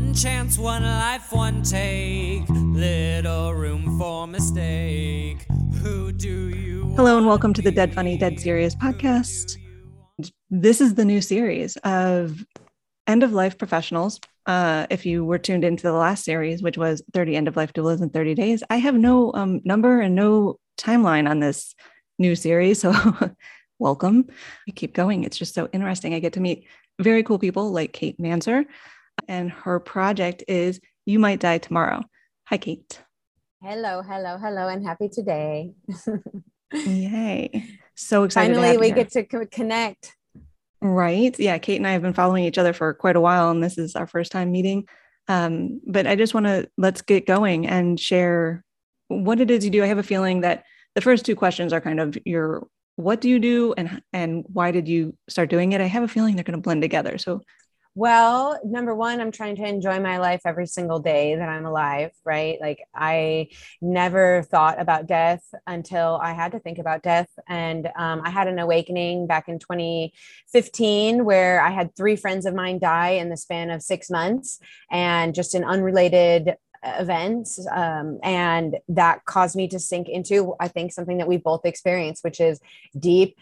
One chance, one life, one take. Little room for mistake. Who do you? Hello and welcome to the Dead Funny, Dead Serious podcast. This is the new series of end-of-life professionals. If you were tuned into the last series, which was 30 end-of-life doulas in 30 days, I have no number and no timeline on this new series, so welcome. I keep going. It's just so interesting. I get to meet very cool people like Kate Manser, and her project is You Might Die Tomorrow. Hi, Kate. Hello, and happy today. Yay. So excited. Finally, we get to connect. Right. Yeah. Kate and I have been following each other for quite a while, and this is our first time meeting. But I just want to, let's get going and share what it is you do. I have a feeling that the first two questions are kind of your, what do you do? And why did you start doing it? I have a feeling they're going to blend together. So well, number one, I'm trying to enjoy my life every single day that I'm alive, right? Like I never thought about death until I had to think about death. And I had an awakening back in 2015 where I had three friends of mine die in the span of 6 months and just an unrelated events. And that caused me to sink into, I think, something that we both experienced, which is deep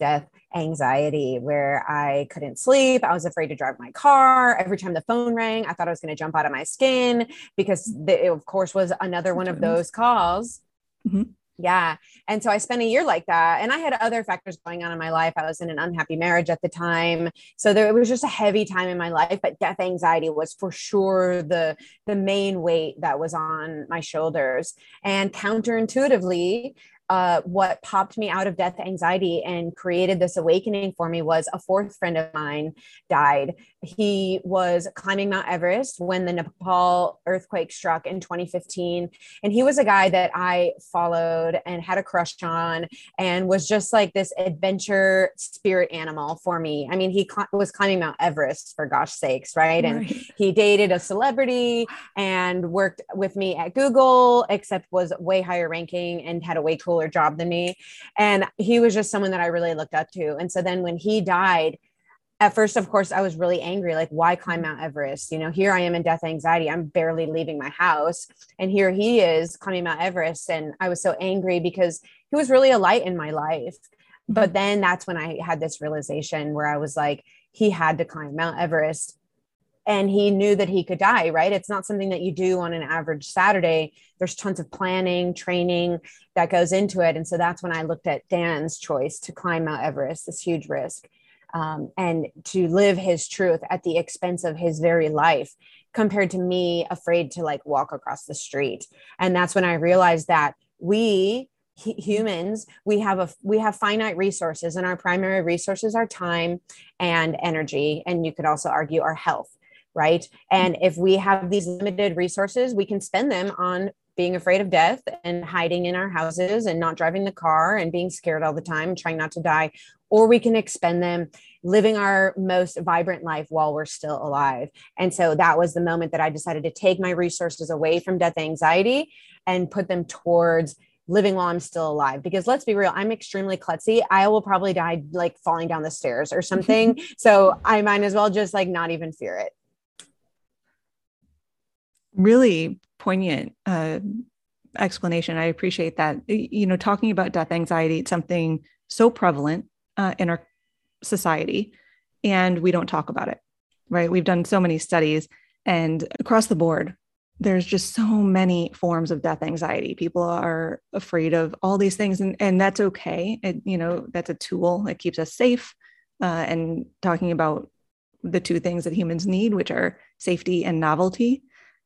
death anxiety, where I couldn't sleep. I was afraid to drive my car. Every time the phone rang, I thought I was going to jump out of my skin because it, of course, was another one of those calls. Mm-hmm. Yeah. And so I spent a year like that. And I had other factors going on in my life. I was in an unhappy marriage at the time. So there, it was just a heavy time in my life, but death anxiety was for sure the main weight that was on my shoulders. And counterintuitively, what popped me out of death anxiety and created this awakening for me was a fourth friend of mine died. He was climbing Mount Everest when the Nepal earthquake struck in 2015. And he was a guy that I followed and had a crush on and was just like this adventure spirit animal for me. I mean, he was climbing Mount Everest, for gosh sakes, right? And he dated a celebrity and worked with me at Google, except was way higher ranking and had a way cooler job than me. And he was just someone that I really looked up to. And so then when he died, at first, of course, I was really angry. Like, why climb Mount Everest? You know, here I am in death anxiety. I'm barely leaving my house. And here he is climbing Mount Everest. And I was so angry because he was really a light in my life. But then that's when I had this realization where I was like, he had to climb Mount Everest. And he knew that he could die, right? It's not something that you do on an average Saturday. There's tons of planning, training that goes into it. And so that's when I looked at Dan's choice to climb Mount Everest, this huge risk, and to live his truth at the expense of his very life compared to me afraid to like walk across the street. And that's when I realized that humans, we have finite resources, and our primary resources are time and energy. And you could also argue our health. Right. And if we have these limited resources, we can spend them on being afraid of death and hiding in our houses and not driving the car and being scared all the time, trying not to die, or we can expend them living our most vibrant life while we're still alive. And so that was the moment that I decided to take my resources away from death anxiety and put them towards living while I'm still alive, because let's be real, I'm extremely klutzy. I will probably die like falling down the stairs or something. So I might as well just like not even fear it. Really poignant explanation. I appreciate that. You know, talking about death anxiety, it's something so prevalent in our society, and we don't talk about it, right? We've done so many studies, and across the board, there's just so many forms of death anxiety. People are afraid of all these things, and that's okay. It, you know, that's a tool that keeps us safe. And talking about the two things that humans need, which are safety and novelty.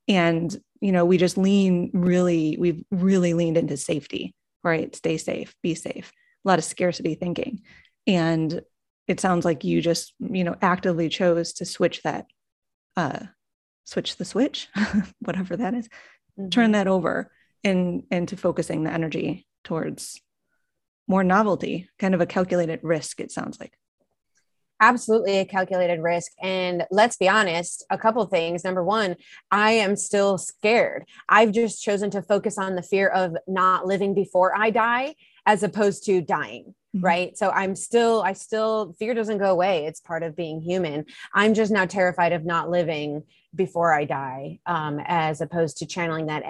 And, you know, we just we've really leaned into safety, right? Stay safe, be safe, a lot of scarcity thinking. And it sounds like you just, you know, actively chose to switch that, switch, whatever that is, turn that over and to focusing the energy towards more novelty, kind of a calculated risk, it sounds like. Absolutely a calculated risk. And let's be honest, a couple of things. Number one, I am still scared. I've just chosen to focus on the fear of not living before I die as opposed to dying. right? So I still, fear doesn't go away. It's part of being human. I'm just now terrified of not living before I die, as opposed to channeling that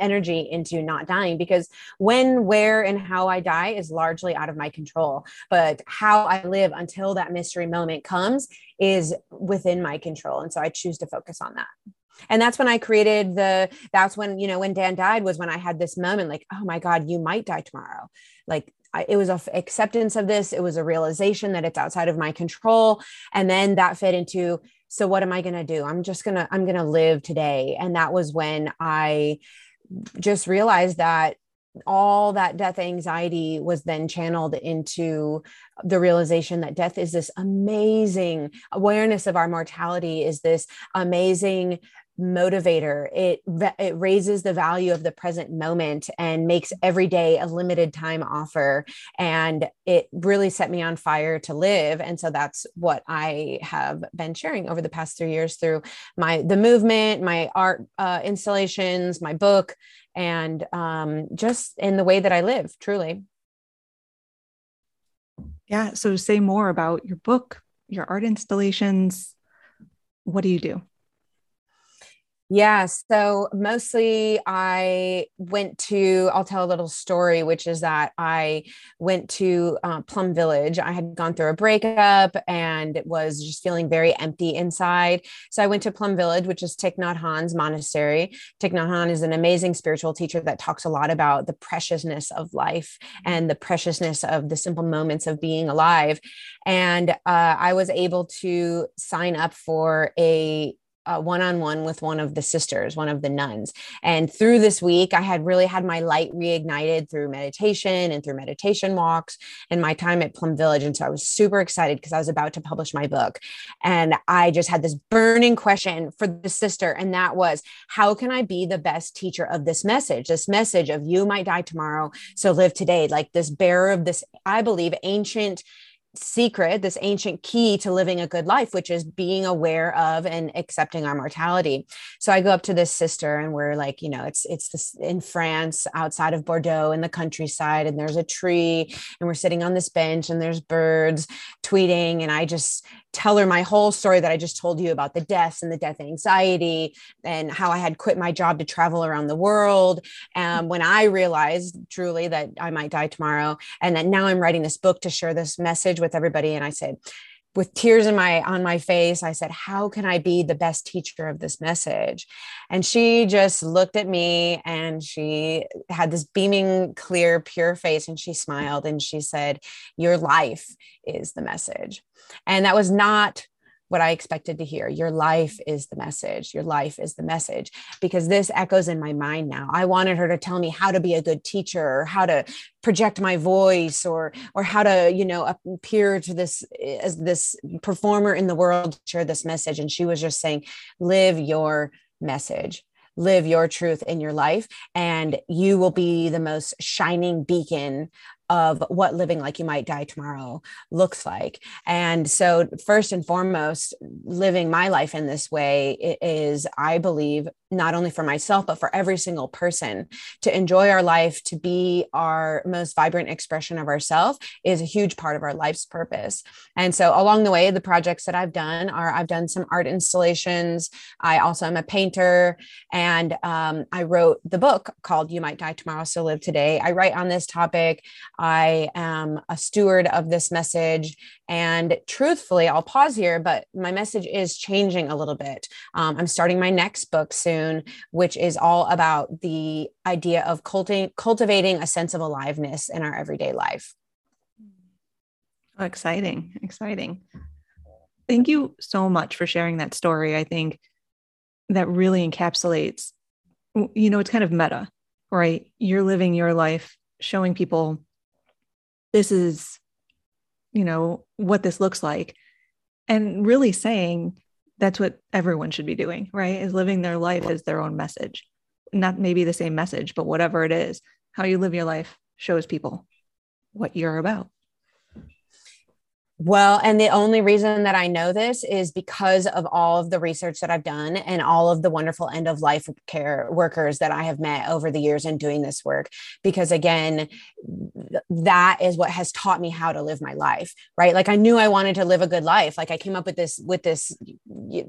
energy into not dying, because when, where, and how I die is largely out of my control, but how I live until that mystery moment comes is within my control. And so I choose to focus on that. And that's when I created that's when, when Dan died was when I had this moment, like, oh my God, you might die tomorrow. Like, it was an acceptance of this. It was a realization that it's outside of my control. And then that fit into, so what am I going to do? I'm going to live today. And that was when I just realized that all that death anxiety was then channeled into the realization that death is this amazing awareness of our mortality, is this amazing motivator. It raises the value of the present moment and makes every day a limited time offer. And it really set me on fire to live. And so that's what I have been sharing over the past 3 years through the movement, my art installations, my book, and just in the way that I live, truly. Yeah. So say more about your book, your art installations. What do you do? Yeah. So mostly I'll tell a little story, which is that I went to Plum Village. I had gone through a breakup and it was just feeling very empty inside. So I went to Plum Village, which is Thich Nhat Hanh's monastery. Thich Nhat Hanh is an amazing spiritual teacher that talks a lot about the preciousness of life and the preciousness of the simple moments of being alive. And I was able to sign up for a one-on-one with one of the sisters, one of the nuns. And through this week, I had really had my light reignited through meditation and through meditation walks and my time at Plum Village. And so I was super excited because I was about to publish my book. And I just had this burning question for the sister. And that was, how can I be the best teacher of this message of you might die tomorrow, so live today, like this bearer of this, I believe, ancient secret, this ancient key to living a good life, which is being aware of and accepting our mortality. So I go up to this sister and we're like, it's this in France outside of Bordeaux in the countryside, and there's a tree and we're sitting on this bench and there's birds tweeting. And I just tell her my whole story that I just told you about the deaths and the death anxiety and how I had quit my job to travel around the world. When I realized truly that I might die tomorrow, and that now I'm writing this book to share this message with everybody. And I said, with tears on my face, I said, how can I be the best teacher of this message? And she just looked at me and she had this beaming, clear, pure face. And she smiled and she said, your life is the message. And that was not what I expected to hear. Your life is the message. Your life is the message, because this echoes in my mind now. I wanted her to tell me how to be a good teacher, or how to project my voice, or how to, appear to this as this performer in the world, share this message. And she was just saying, live your message. Live your truth in your life, and you will be the most shining beacon of what living like you might die tomorrow looks like. And so first and foremost, living my life in this way is, I believe, not only for myself, but for every single person, to enjoy our life, to be our most vibrant expression of ourselves is a huge part of our life's purpose. And so along the way, the projects that I've done are, I've done some art installations. I also am a painter, and I wrote the book called You Might Die Tomorrow, So Live Today. I write on this topic. I am a steward of this message. And truthfully, I'll pause here, but my message is changing a little bit. I'm starting my next book soon, which is all about the idea of cultivating a sense of aliveness in our everyday life. Oh, exciting. Exciting. Thank you so much for sharing that story. I think that really encapsulates, it's kind of meta, right? You're living your life, showing people this is, what this looks like, and really saying that's what everyone should be doing, right? Is living their life as their own message, not maybe the same message, but whatever it is, how you live your life shows people what you're about. Well, and the only reason that I know this is because of all of the research that I've done and all of the wonderful end of life care workers that I have met over the years in doing this work. Because again, that is what has taught me how to live my life, right? Like I knew I wanted to live a good life. Like I came up with this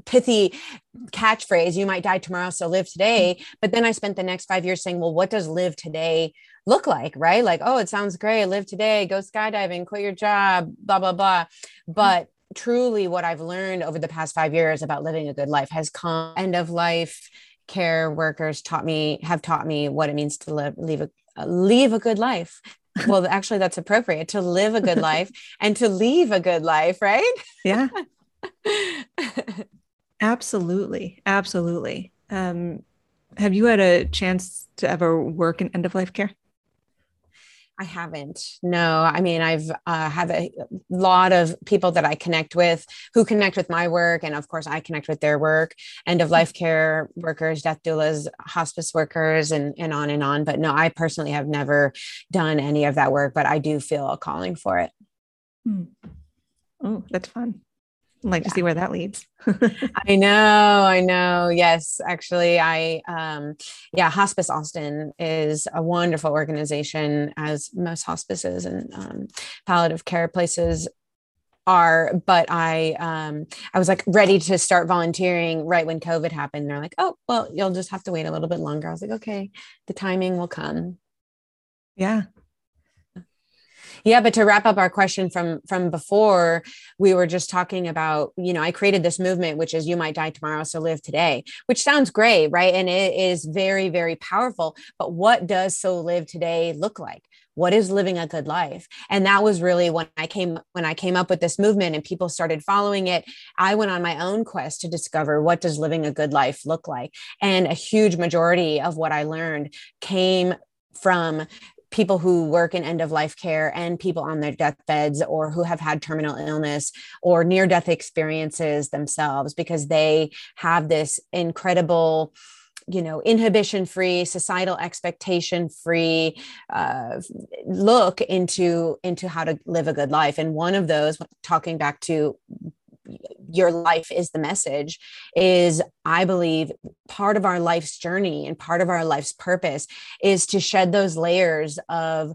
pithy catchphrase, you might die tomorrow, so live today. But then I spent the next 5 years saying, well, what does live today look like, right? Like, oh, it sounds great. Live today, go skydiving, quit your job, blah, blah, blah. But truly what I've learned over the past 5 years about living a good life has come end of life care workers have taught me what it means to leave a good life. Well, actually that's appropriate, to live a good life and to leave a good life, right? Yeah. Absolutely. Absolutely. Have you had a chance to ever work in end of life care? I haven't. No, I mean, I've have a lot of people that I connect with who connect with my work. And of course I connect with their work, end of life care workers, death doulas, hospice workers, and on and on. But no, I personally have never done any of that work, but I do feel a calling for it. Oh, that's fun. I'd like to see where that leads. I know. Yes, actually, Hospice Austin is a wonderful organization, as most hospices and palliative care places are. But I was like ready to start volunteering right when COVID happened. They're like, oh, well, you'll just have to wait a little bit longer. I was like, okay, the timing will come. Yeah. Yeah. But to wrap up our question from before, we were just talking about, you know, I created this movement, which is you might die tomorrow, so live today, which sounds great. Right. And it is very, very powerful. But what does so live today look like? What is living a good life? And that was really when I came up with this movement and people started following it, I went on my own quest to discover what does living a good life look like? And a huge majority of what I learned came from people who work in end of life care and people on their deathbeds or who have had terminal illness or near death experiences themselves, because they have this incredible, you know, inhibition free, societal expectation free look into how to live a good life. And one of those, talking back to your life is the message, is I believe part of our life's journey and part of our life's purpose is to shed those layers of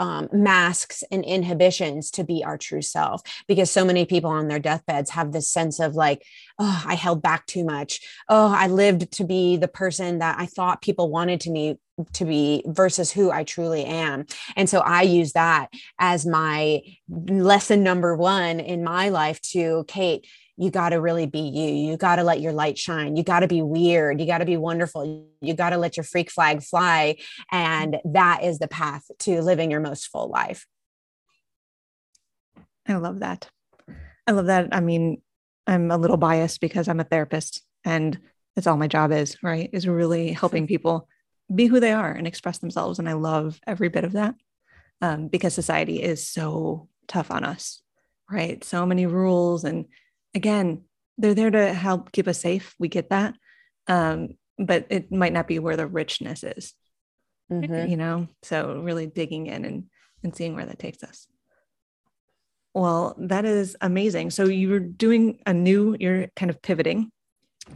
masks and inhibitions to be our true self, because so many people on their deathbeds have this sense of like, oh, I held back too much. Oh, I lived to be the person that I thought people wanted me to be versus who I truly am. And so I use that as my lesson number one in my life to, Kate, you got to really be you. You got to let your light shine. You got to be weird. You got to be wonderful. You got to let your freak flag fly. And that is the path to living your most full life. I love that. I mean, I'm a little biased because I'm a therapist and that's all my job is, right? Is really helping people be who they are and express themselves. And I love every bit of that because society is so tough on us, right? So many rules. And again, they're there to help keep us safe. We get that. But it might not be where the richness is, mm-hmm. you know? So really digging in and seeing where that takes us. Well, that is amazing. So you're kind of pivoting,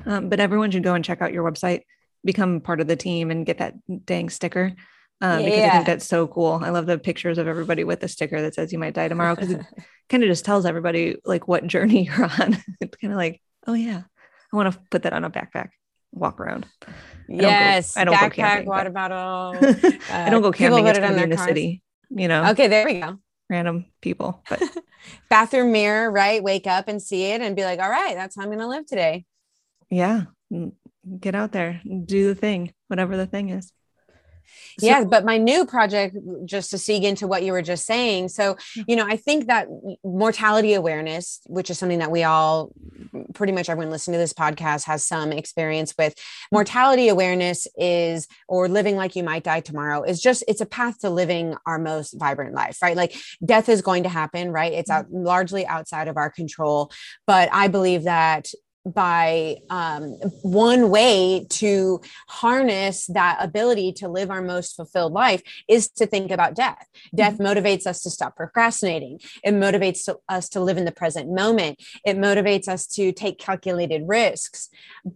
but everyone should go and check out your website, become part of the team and get that dang sticker. Because I think that's so cool. I love the pictures of everybody with the sticker that says you might die tomorrow. Cause it kind of just tells everybody like what journey you're on. It's kind of like, oh yeah, I want to put that on a backpack, walk around. Yes. I don't go camping, water bottle. I don't go camping. It's in the city, you know? Okay. There we go. Random people, but bathroom mirror, right? Wake up and see it and be like, all right, that's how I'm going to live today. Yeah. Get out there, do the thing, whatever the thing is. Yeah. But my new project, just to dig into what you were just saying. So, you know, I think that mortality awareness, which is something that we all, pretty much everyone listening to this podcast has some experience with, mortality awareness is, or living like you might die tomorrow is just, it's a path to living our most vibrant life, right? Like death is going to happen, right? It's largely outside of our control. But I believe that by one way to harness that ability to live our most fulfilled life is to think about death. Death motivates us to stop procrastinating. It motivates us to live in the present moment. It motivates us to take calculated risks.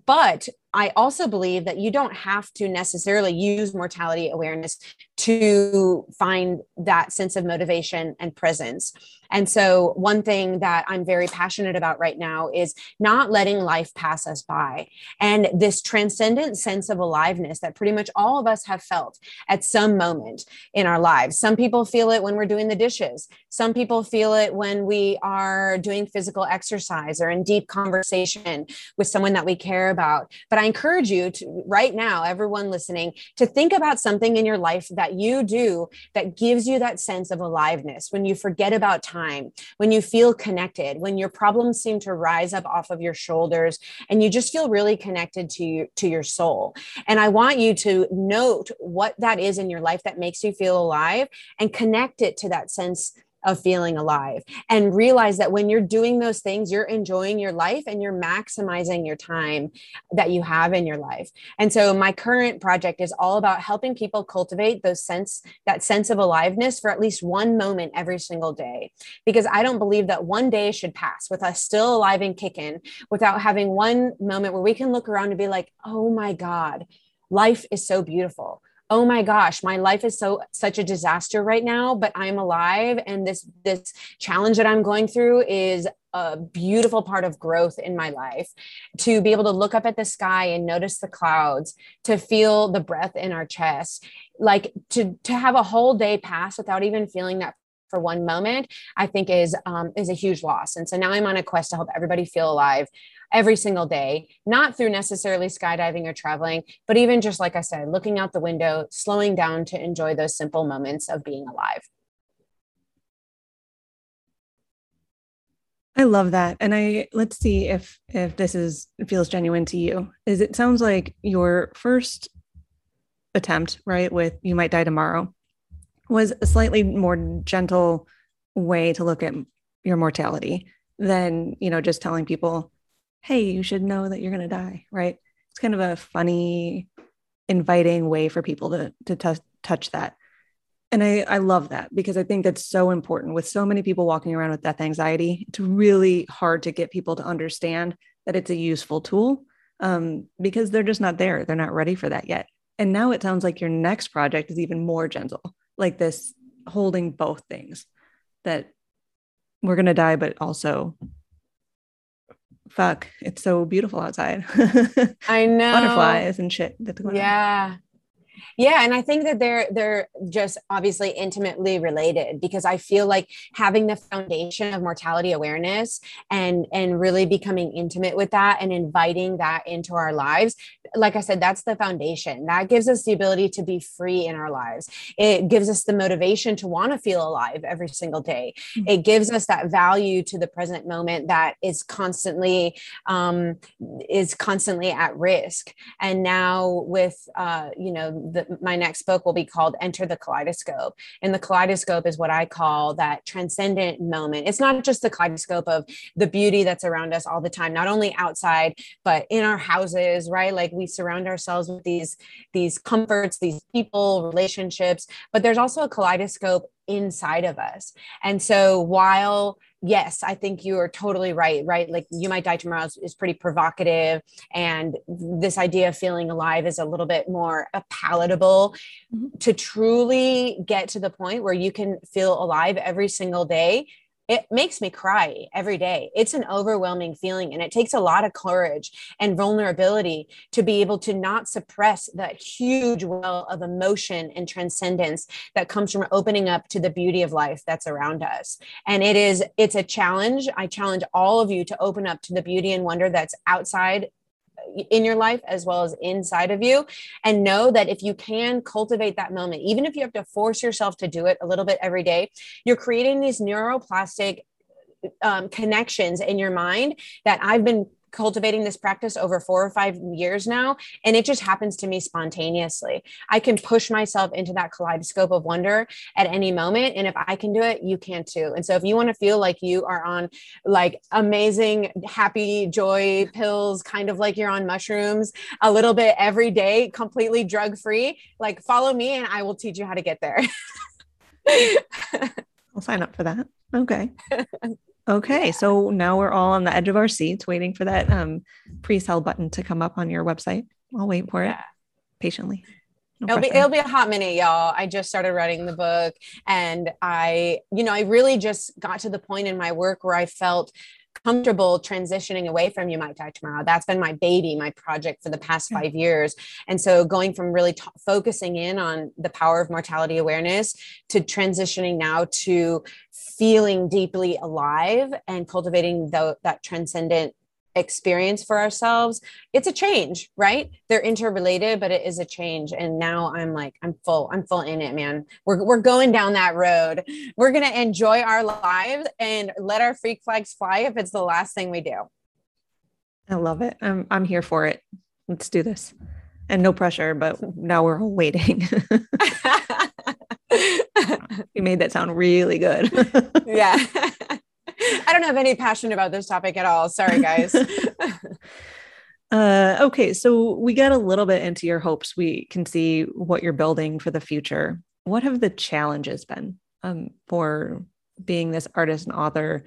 But I also believe that you don't have to necessarily use mortality awareness to find that sense of motivation and presence. And so one thing that I'm very passionate about right now is not letting life pass us by. And this transcendent sense of aliveness that pretty much all of us have felt at some moment in our lives. Some people feel it when we're doing the dishes. Some people feel it when we are doing physical exercise or in deep conversation with someone that we care about. But I encourage you to right now, everyone listening, to think about something in your life that you do that gives you that sense of aliveness. When you forget about time, when you feel connected, when your problems seem to rise up off of your shoulders and you just feel really connected to your soul. And I want you to note what that is in your life that makes you feel alive and connect it to that sense of feeling alive, and realize that when you're doing those things, you're enjoying your life and you're maximizing your time that you have in your life. And so my current project is all about helping people cultivate those that sense of aliveness for at least one moment every single day, because I don't believe that one day should pass with us still alive and kicking without having one moment where we can look around and be like, oh my God, life is so beautiful. Oh my gosh, my life is such a disaster right now, but I'm alive. And this challenge that I'm going through is a beautiful part of growth in my life, to be able to look up at the sky and notice the clouds, to feel the breath in our chest, like to have a whole day pass without even feeling that for one moment, I think is a huge loss. And so now I'm on a quest to help everybody feel alive every single day, not through necessarily skydiving or traveling, but even just, like I said, looking out the window, slowing down to enjoy those simple moments of being alive. I love that. And let's see if this feels genuine to you. It sounds like your first attempt, right, with You Might Die Tomorrow was a slightly more gentle way to look at your mortality than, just telling people, hey, you should know that you're going to die, right? It's kind of a funny, inviting way for people to touch that. And I love that, because I think that's so important. With so many people walking around with death anxiety, it's really hard to get people to understand that it's a useful tool, because they're just not there. They're not ready for that yet. And now it sounds like your next project is even more gentle, like this holding both things, that we're going to die, but also... fuck, it's so beautiful outside. I know. Butterflies and shit. That's going on. Yeah. And I think that they're just obviously intimately related, because I feel like having the foundation of mortality awareness and really becoming intimate with that and inviting that into our lives. Like I said, that's the foundation that gives us the ability to be free in our lives. It gives us the motivation to want to feel alive every single day. Mm-hmm. It gives us that value to the present moment that is constantly at risk. And now with, my next book will be called Enter the Kaleidoscope. And the kaleidoscope is what I call that transcendent moment. It's not just the kaleidoscope of the beauty that's around us all the time, not only outside, but in our houses, right? Like we surround ourselves with these comforts, these people, relationships, but there's also a kaleidoscope inside of us. And so while, yes, I think you are totally right? Like You Might Die Tomorrow is pretty provocative. And this idea of feeling alive is a little bit more palatable. Mm-hmm. To truly get to the point where you can feel alive every single day, it makes me cry every day. It's an overwhelming feeling. And it takes a lot of courage and vulnerability to be able to not suppress that huge well of emotion and transcendence that comes from opening up to the beauty of life that's around us. And it's a challenge. I challenge all of you to open up to the beauty and wonder that's outside in your life as well as inside of you, and know that if you can cultivate that moment, even if you have to force yourself to do it a little bit every day, you're creating these neuroplastic connections in your mind that I've been cultivating this practice over 4 or 5 years now, and it just happens to me spontaneously. I can push myself into that kaleidoscope of wonder at any moment. And if I can do it, you can too. And so if you want to feel like you are on like amazing, happy, joy pills, kind of like you're on mushrooms a little bit every day, completely drug-free, like follow me and I will teach you how to get there. I'll sign up for that. Okay. Okay. So now we're all on the edge of our seats waiting for that pre-sell button to come up on your website. I'll wait for it patiently. No it'll be a hot minute, y'all. I just started writing the book and I really just got to the point in my work where I felt comfortable transitioning away from You Might Die Tomorrow. That's been my baby, my project for the past 5 years. And so going from really focusing in on the power of mortality awareness to transitioning now to feeling deeply alive and cultivating that transcendent experience for ourselves. It's a change, right? They're interrelated, but it is a change. And now I'm like, I'm full in it, man. We're going down that road. We're going to enjoy our lives and let our freak flags fly if it's the last thing we do. I love it. I'm here for it. Let's do this. And no pressure, but now we're all waiting. You made that sound really good. Yeah. I don't have any passion about this topic at all. Sorry, guys. Okay. So we got a little bit into your hopes. We can see what you're building for the future. What have the challenges been for being this artist and author,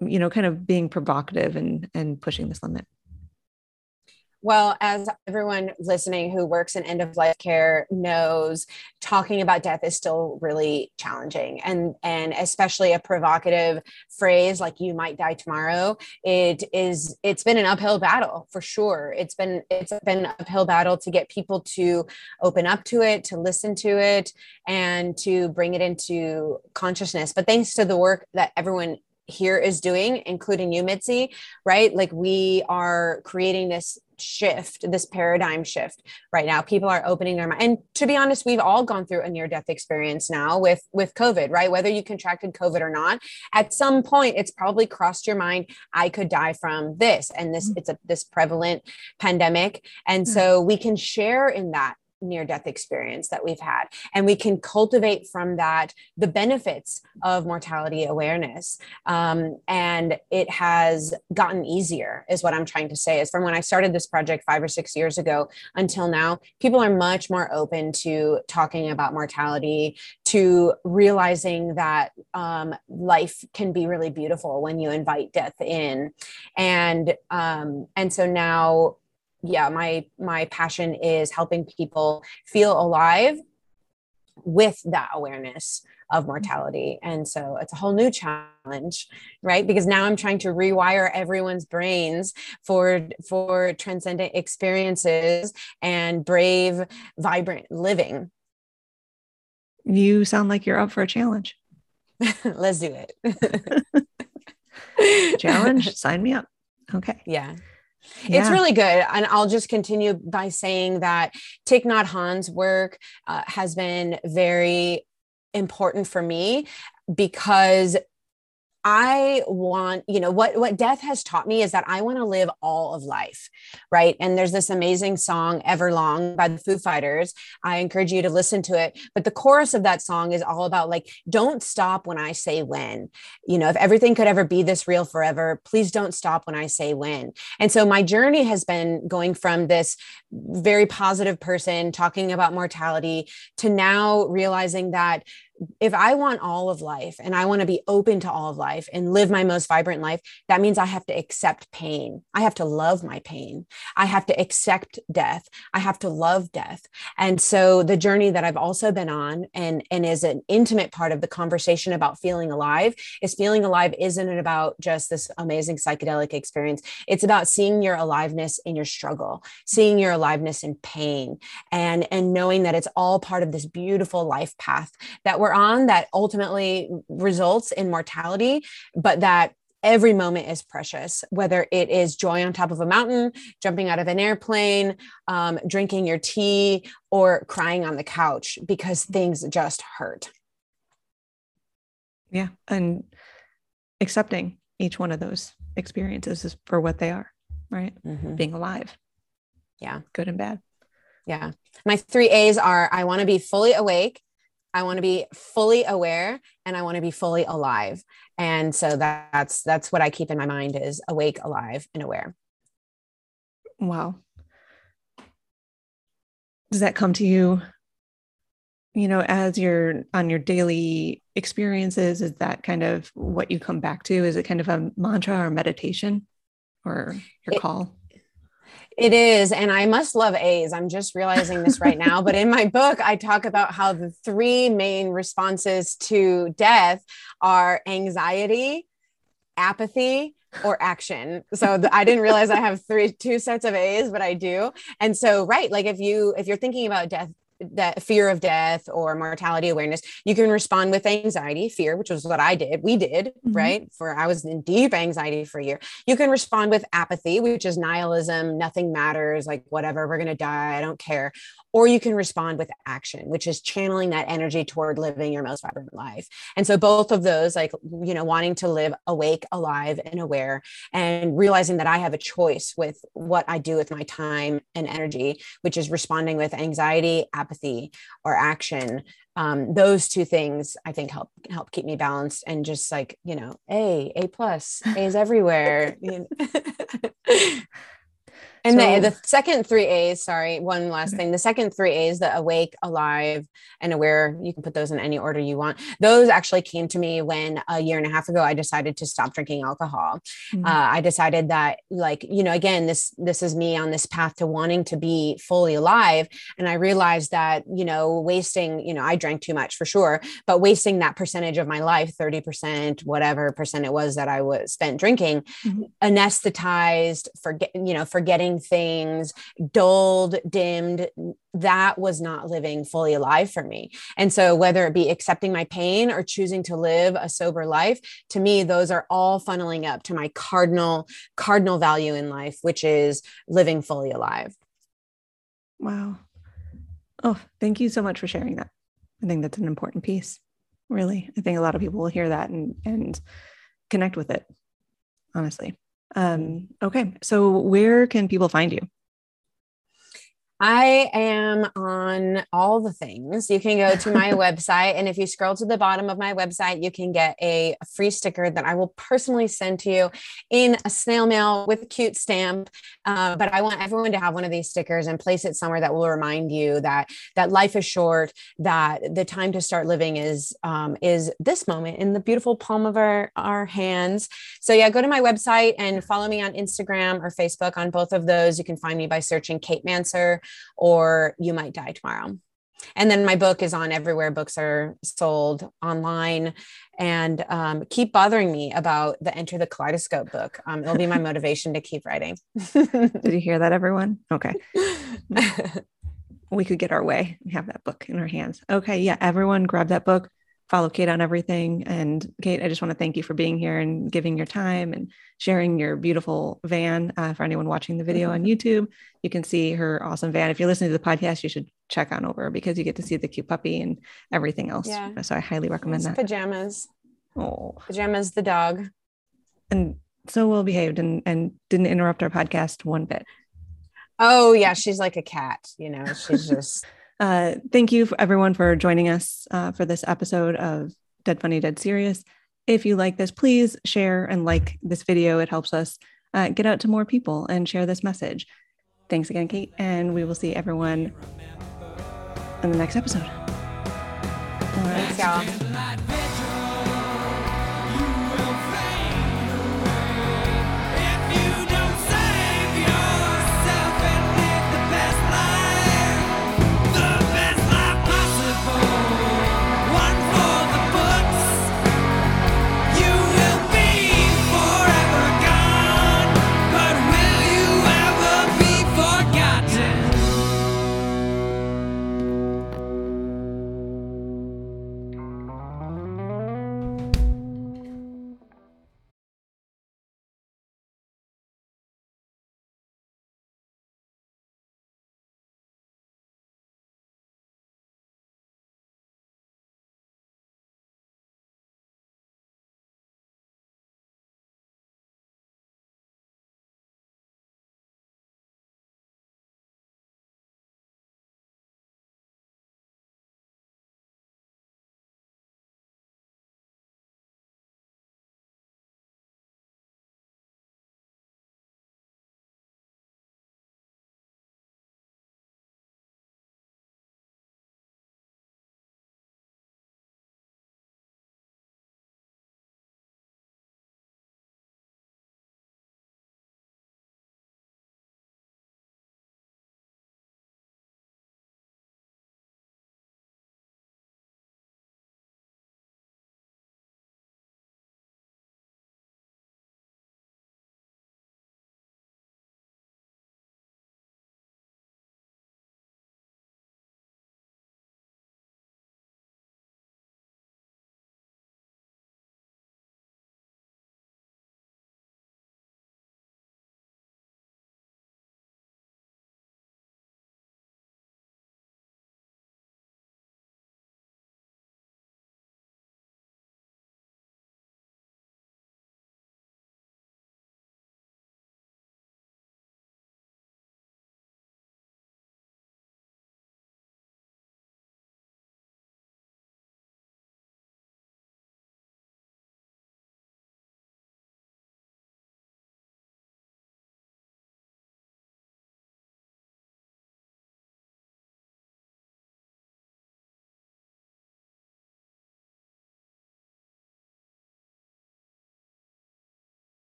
you know, kind of being provocative and pushing this limit? Well, as everyone listening who works in end-of-life care knows, talking about death is still really challenging. And especially a provocative phrase like you might die tomorrow, it's been an uphill battle for sure. It's been an uphill battle to get people to open up to it, to listen to it, and to bring it into consciousness. But thanks to the work that everyone here is doing, including you, Mitzi, right? Like we are creating this shift, this paradigm shift right now. People are opening their mind. And to be honest, we've all gone through a near-death experience now with COVID, right? Whether you contracted COVID or not, at some point, it's probably crossed your mind, I could die from this. And this, it's this prevalent pandemic. And so we can share in that near-death experience that we've had. And we can cultivate from that the benefits of mortality awareness. And it has gotten easier is what I'm trying to say, is from when I started this project 5 or 6 years ago until now, people are much more open to talking about mortality, to realizing that life can be really beautiful when you invite death in. And so now, yeah, my passion is helping people feel alive with that awareness of mortality. And so it's a whole new challenge, right? Because now I'm trying to rewire everyone's brains for transcendent experiences and brave, vibrant living. You sound like you're up for a challenge. Let's do it. Challenge, sign me up. Okay. Yeah. Yeah. It's really good. And I'll just continue by saying that Thich Nhat Hanh's work has been very important for me, because I want, you know, what death has taught me is that I want to live all of life, right? And there's this amazing song, Everlong, by the Foo Fighters. I encourage you to listen to it. But the chorus of that song is all about like, don't stop when I say when. You know, if everything could ever be this real forever, please don't stop when I say when. And so my journey has been going from this very positive person talking about mortality to now realizing that if I want all of life and I want to be open to all of life and live my most vibrant life, that means I have to accept pain. I have to love my pain. I have to accept death. I have to love death. And so the journey that I've also been on and is an intimate part of the conversation about feeling alive is feeling alive isn't about just this amazing psychedelic experience. It's about seeing your aliveness in your struggle, seeing your aliveness in pain, and knowing that it's all part of this beautiful life path that we're on that ultimately results in mortality, but that every moment is precious, whether it is joy on top of a mountain, jumping out of an airplane, drinking your tea, or crying on the couch because things just hurt. Yeah. And accepting each one of those experiences is for what they are. right? Mm-hmm. Being alive. Yeah. Good and bad. Yeah. My 3 A's are, I want to be fully awake, I want to be fully aware, and I want to be fully alive. And so that's what I keep in my mind is awake, alive, and aware. Wow. Does that come to you, you know, as you're on your daily experiences? Is that kind of what you come back to? Is it kind of a mantra or meditation or your call? It is. And I must love A's. I'm just realizing this right now, but in my book, I talk about how the 3 main responses to death are anxiety, apathy, or action. So I didn't realize I have 2 sets of A's, but I do. And so, right. Like if you're thinking about death, that fear of death or mortality awareness, you can respond with anxiety, fear, which was what I did. We did, mm-hmm. right? I was in deep anxiety for a year. You can respond with apathy, which is nihilism, nothing matters, like whatever, we're going to die, I don't care. Or you can respond with action, which is channeling that energy toward living your most vibrant life. And so both of those, like, you know, wanting to live awake, alive, and aware, and realizing that I have a choice with what I do with my time and energy, which is responding with anxiety, apathy, or action. Those 2 things I think help keep me balanced and just, like, you know, A+, A's everywhere. And so, the second 3 A's, sorry, one last thing. The second 3 A's, the awake, alive, and aware, you can put those in any order you want. Those actually came to me when 1.5 years ago, I decided to stop drinking alcohol. Mm-hmm. I decided that, like, you know, again, this is me on this path to wanting to be fully alive. And I realized that, you know, wasting, you know, I drank too much for sure, but wasting that percentage of my life, 30%, whatever percent it was that I was spent drinking, mm-hmm. anesthetized, forgetting things, dulled, dimmed, that was not living fully alive for me. And so whether it be accepting my pain or choosing to live a sober life, to me, those are all funneling up to my cardinal value in life, which is living fully alive. Wow. Oh, thank you so much for sharing that. I think that's an important piece. Really. I think a lot of people will hear that and connect with it, honestly. Okay. So where can people find you? I am on all the things. You can go to my website. And if you scroll to the bottom of my website, you can get a free sticker that I will personally send to you in a snail mail with a cute stamp. But I want everyone to have one of these stickers and place it somewhere that will remind you that life is short, that the time to start living is this moment in the beautiful palm of our hands. So yeah, go to my website and follow me on Instagram or Facebook. On both of those, you can find me by searching Kate Manser or You Might Die Tomorrow. And then my book is on everywhere books are sold online. And keep bothering me about the Enter the Kaleidoscope book. It'll be my motivation to keep writing. Did you hear that, everyone? Okay. We could get our way and have that book in our hands. Okay. Yeah. Everyone grab that book, follow Kate on everything. And Kate, I just want to thank you for being here and giving your time and sharing your beautiful van. For anyone watching the video on YouTube, you can see her awesome van. If you're listening to the podcast, you should check on over because you get to see the cute puppy and everything else. Yeah. So I highly recommend that. Pajamas. Oh, Pajamas, the dog. And so well behaved and didn't interrupt our podcast one bit. Oh yeah. She's like a cat, you know, she's just, thank you for everyone for joining us for this episode of Dead Funny, Dead Serious. If you like this, please share and like this video. It helps us get out to more people and share this message. Thanks again, Kate. And we will see everyone in the next episode. All right. Thanks, y'all.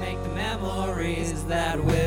make the memories that will.